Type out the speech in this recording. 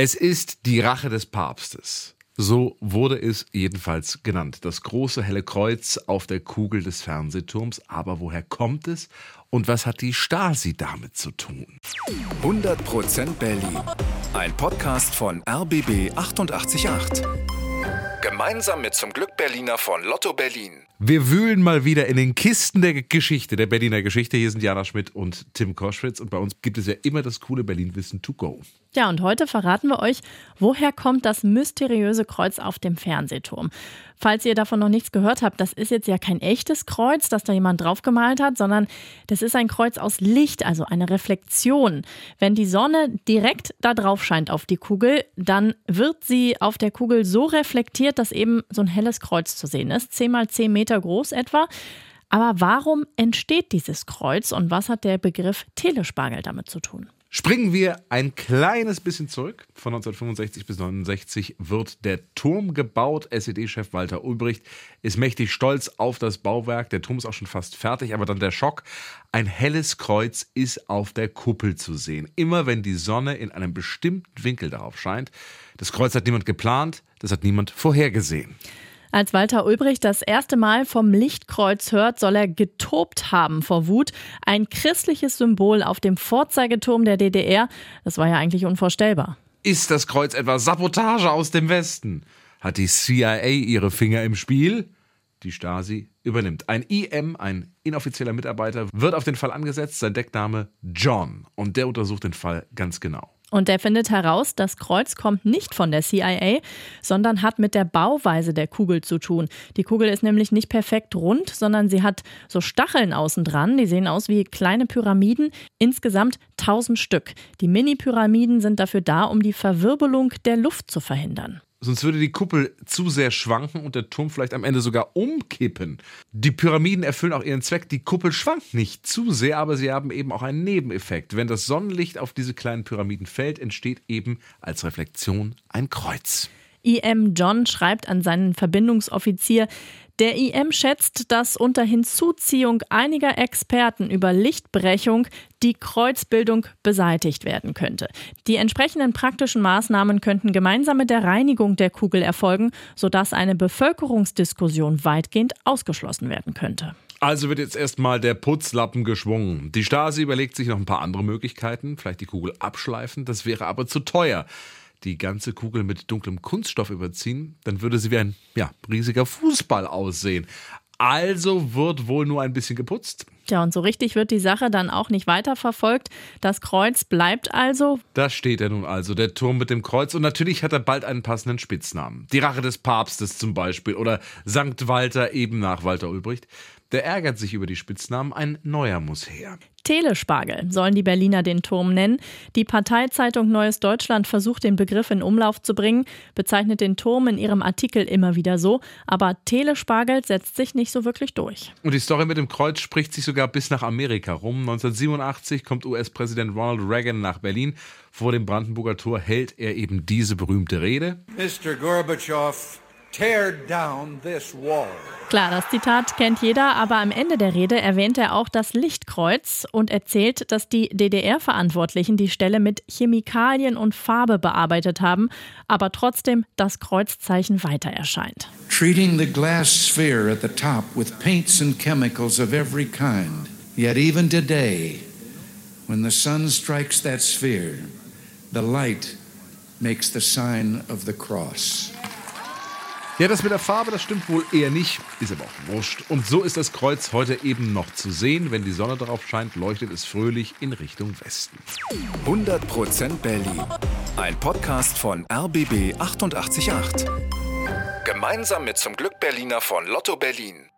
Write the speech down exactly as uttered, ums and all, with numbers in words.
Es ist die Rache des Papstes. So wurde es jedenfalls genannt. Das große helle Kreuz auf der Kugel des Fernsehturms. Aber woher kommt es und was hat die Stasi damit zu tun? hundert Prozent Berlin. Ein Podcast von R B B achtundachtzig Komma acht. Gemeinsam mit zum Glück Berliner von Lotto Berlin. Wir wühlen mal wieder in den Kisten der Geschichte, der Berliner Geschichte. Hier sind Jana Schmidt und Tim Koschwitz und bei uns gibt es ja immer das coole Berlin-Wissen to go. Ja, und heute verraten wir euch, woher kommt das mysteriöse Kreuz auf dem Fernsehturm. Falls ihr davon noch nichts gehört habt, das ist jetzt ja kein echtes Kreuz, das da jemand draufgemalt hat, sondern das ist ein Kreuz aus Licht, also eine Reflexion. Wenn die Sonne direkt da drauf scheint auf die Kugel, dann wird sie auf der Kugel so reflektiert, dass eben so ein helles Kreuz zu sehen ist, zehn mal zehn Meter groß etwa. Aber warum entsteht dieses Kreuz und was hat der Begriff Telespargel damit zu tun? Springen wir ein kleines bisschen zurück. Von neunzehnhundertfünfundsechzig bis neunzehnhundertneunundsechzig wird der Turm gebaut. S E D-Chef Walter Ulbricht ist mächtig stolz auf das Bauwerk. Der Turm ist auch schon fast fertig, aber dann der Schock. Ein helles Kreuz ist auf der Kuppel zu sehen. Immer wenn die Sonne in einem bestimmten Winkel darauf scheint. Das Kreuz hat niemand geplant, das hat niemand vorhergesehen. Als Walter Ulbricht das erste Mal vom Lichtkreuz hört, soll er getobt haben vor Wut. Ein christliches Symbol auf dem Vorzeigeturm der D D R, das war ja eigentlich unvorstellbar. Ist das Kreuz etwa Sabotage aus dem Westen? Hat die C I A ihre Finger im Spiel? Die Stasi übernimmt. Ein I M, ein inoffizieller Mitarbeiter, wird auf den Fall angesetzt, sein Deckname John. Und der untersucht den Fall ganz genau. Und der findet heraus, das Kreuz kommt nicht von der C I A, sondern hat mit der Bauweise der Kugel zu tun. Die Kugel ist nämlich nicht perfekt rund, sondern sie hat so Stacheln außen dran. Die sehen aus wie kleine Pyramiden, insgesamt tausend Stück. Die Mini-Pyramiden sind dafür da, um die Verwirbelung der Luft zu verhindern. Sonst würde die Kuppel zu sehr schwanken und der Turm vielleicht am Ende sogar umkippen. Die Pyramiden erfüllen auch ihren Zweck. Die Kuppel schwankt nicht zu sehr, aber sie haben eben auch einen Nebeneffekt. Wenn das Sonnenlicht auf diese kleinen Pyramiden fällt, entsteht eben als Reflexion ein Kreuz. I M John schreibt an seinen Verbindungsoffizier, der I M schätzt, dass unter Hinzuziehung einiger Experten über Lichtbrechung die Kreuzbildung beseitigt werden könnte. Die entsprechenden praktischen Maßnahmen könnten gemeinsam mit der Reinigung der Kugel erfolgen, sodass eine Bevölkerungsdiskussion weitgehend ausgeschlossen werden könnte. Also wird jetzt erstmal der Putzlappen geschwungen. Die Stasi überlegt sich noch ein paar andere Möglichkeiten, vielleicht die Kugel abschleifen, das wäre aber zu teuer. Die ganze Kugel mit dunklem Kunststoff überziehen, dann würde sie wie ein ja, riesiger Fußball aussehen. Also wird wohl nur ein bisschen geputzt. Tja, und so richtig wird die Sache dann auch nicht weiterverfolgt. Das Kreuz bleibt also. Da steht er nun also, der Turm mit dem Kreuz. Und natürlich hat er bald einen passenden Spitznamen. Die Rache des Papstes zum Beispiel oder Sankt Walter, eben nach Walter Ulbricht. Der ärgert sich über die Spitznamen, ein neuer muss her. Telespargel sollen die Berliner den Turm nennen. Die Parteizeitung Neues Deutschland versucht, den Begriff in Umlauf zu bringen, bezeichnet den Turm in ihrem Artikel immer wieder so. Aber Telespargel setzt sich nicht so wirklich durch. Und die Story mit dem Kreuz spricht sich sogar bis nach Amerika rum. neunzehnhundertsiebenundachtzig kommt U S-Präsident Ronald Reagan nach Berlin. Vor dem Brandenburger Tor hält er eben diese berühmte Rede. Mister Gorbachev, tear down this wall. Klar, das Zitat kennt jeder, aber am Ende der Rede erwähnt er auch das Lichtkreuz und erzählt, dass die D D R-Verantwortlichen die Stelle mit Chemikalien und Farbe bearbeitet haben, aber trotzdem das Kreuzzeichen weiter erscheint. Treating the glass sphere at the top with paints and chemicals of every kind. Yet even today, when the sun strikes that sphere, the light makes the sign of the cross. Ja, das mit der Farbe, das stimmt wohl eher nicht, ist aber auch wurscht. Und so ist das Kreuz heute eben noch zu sehen. Wenn die Sonne darauf scheint, leuchtet es fröhlich in Richtung Westen. hundert Prozent Berlin. Ein Podcast von R B B achtundachtzig Komma acht. Gemeinsam mit zum Glück Berliner von Lotto Berlin.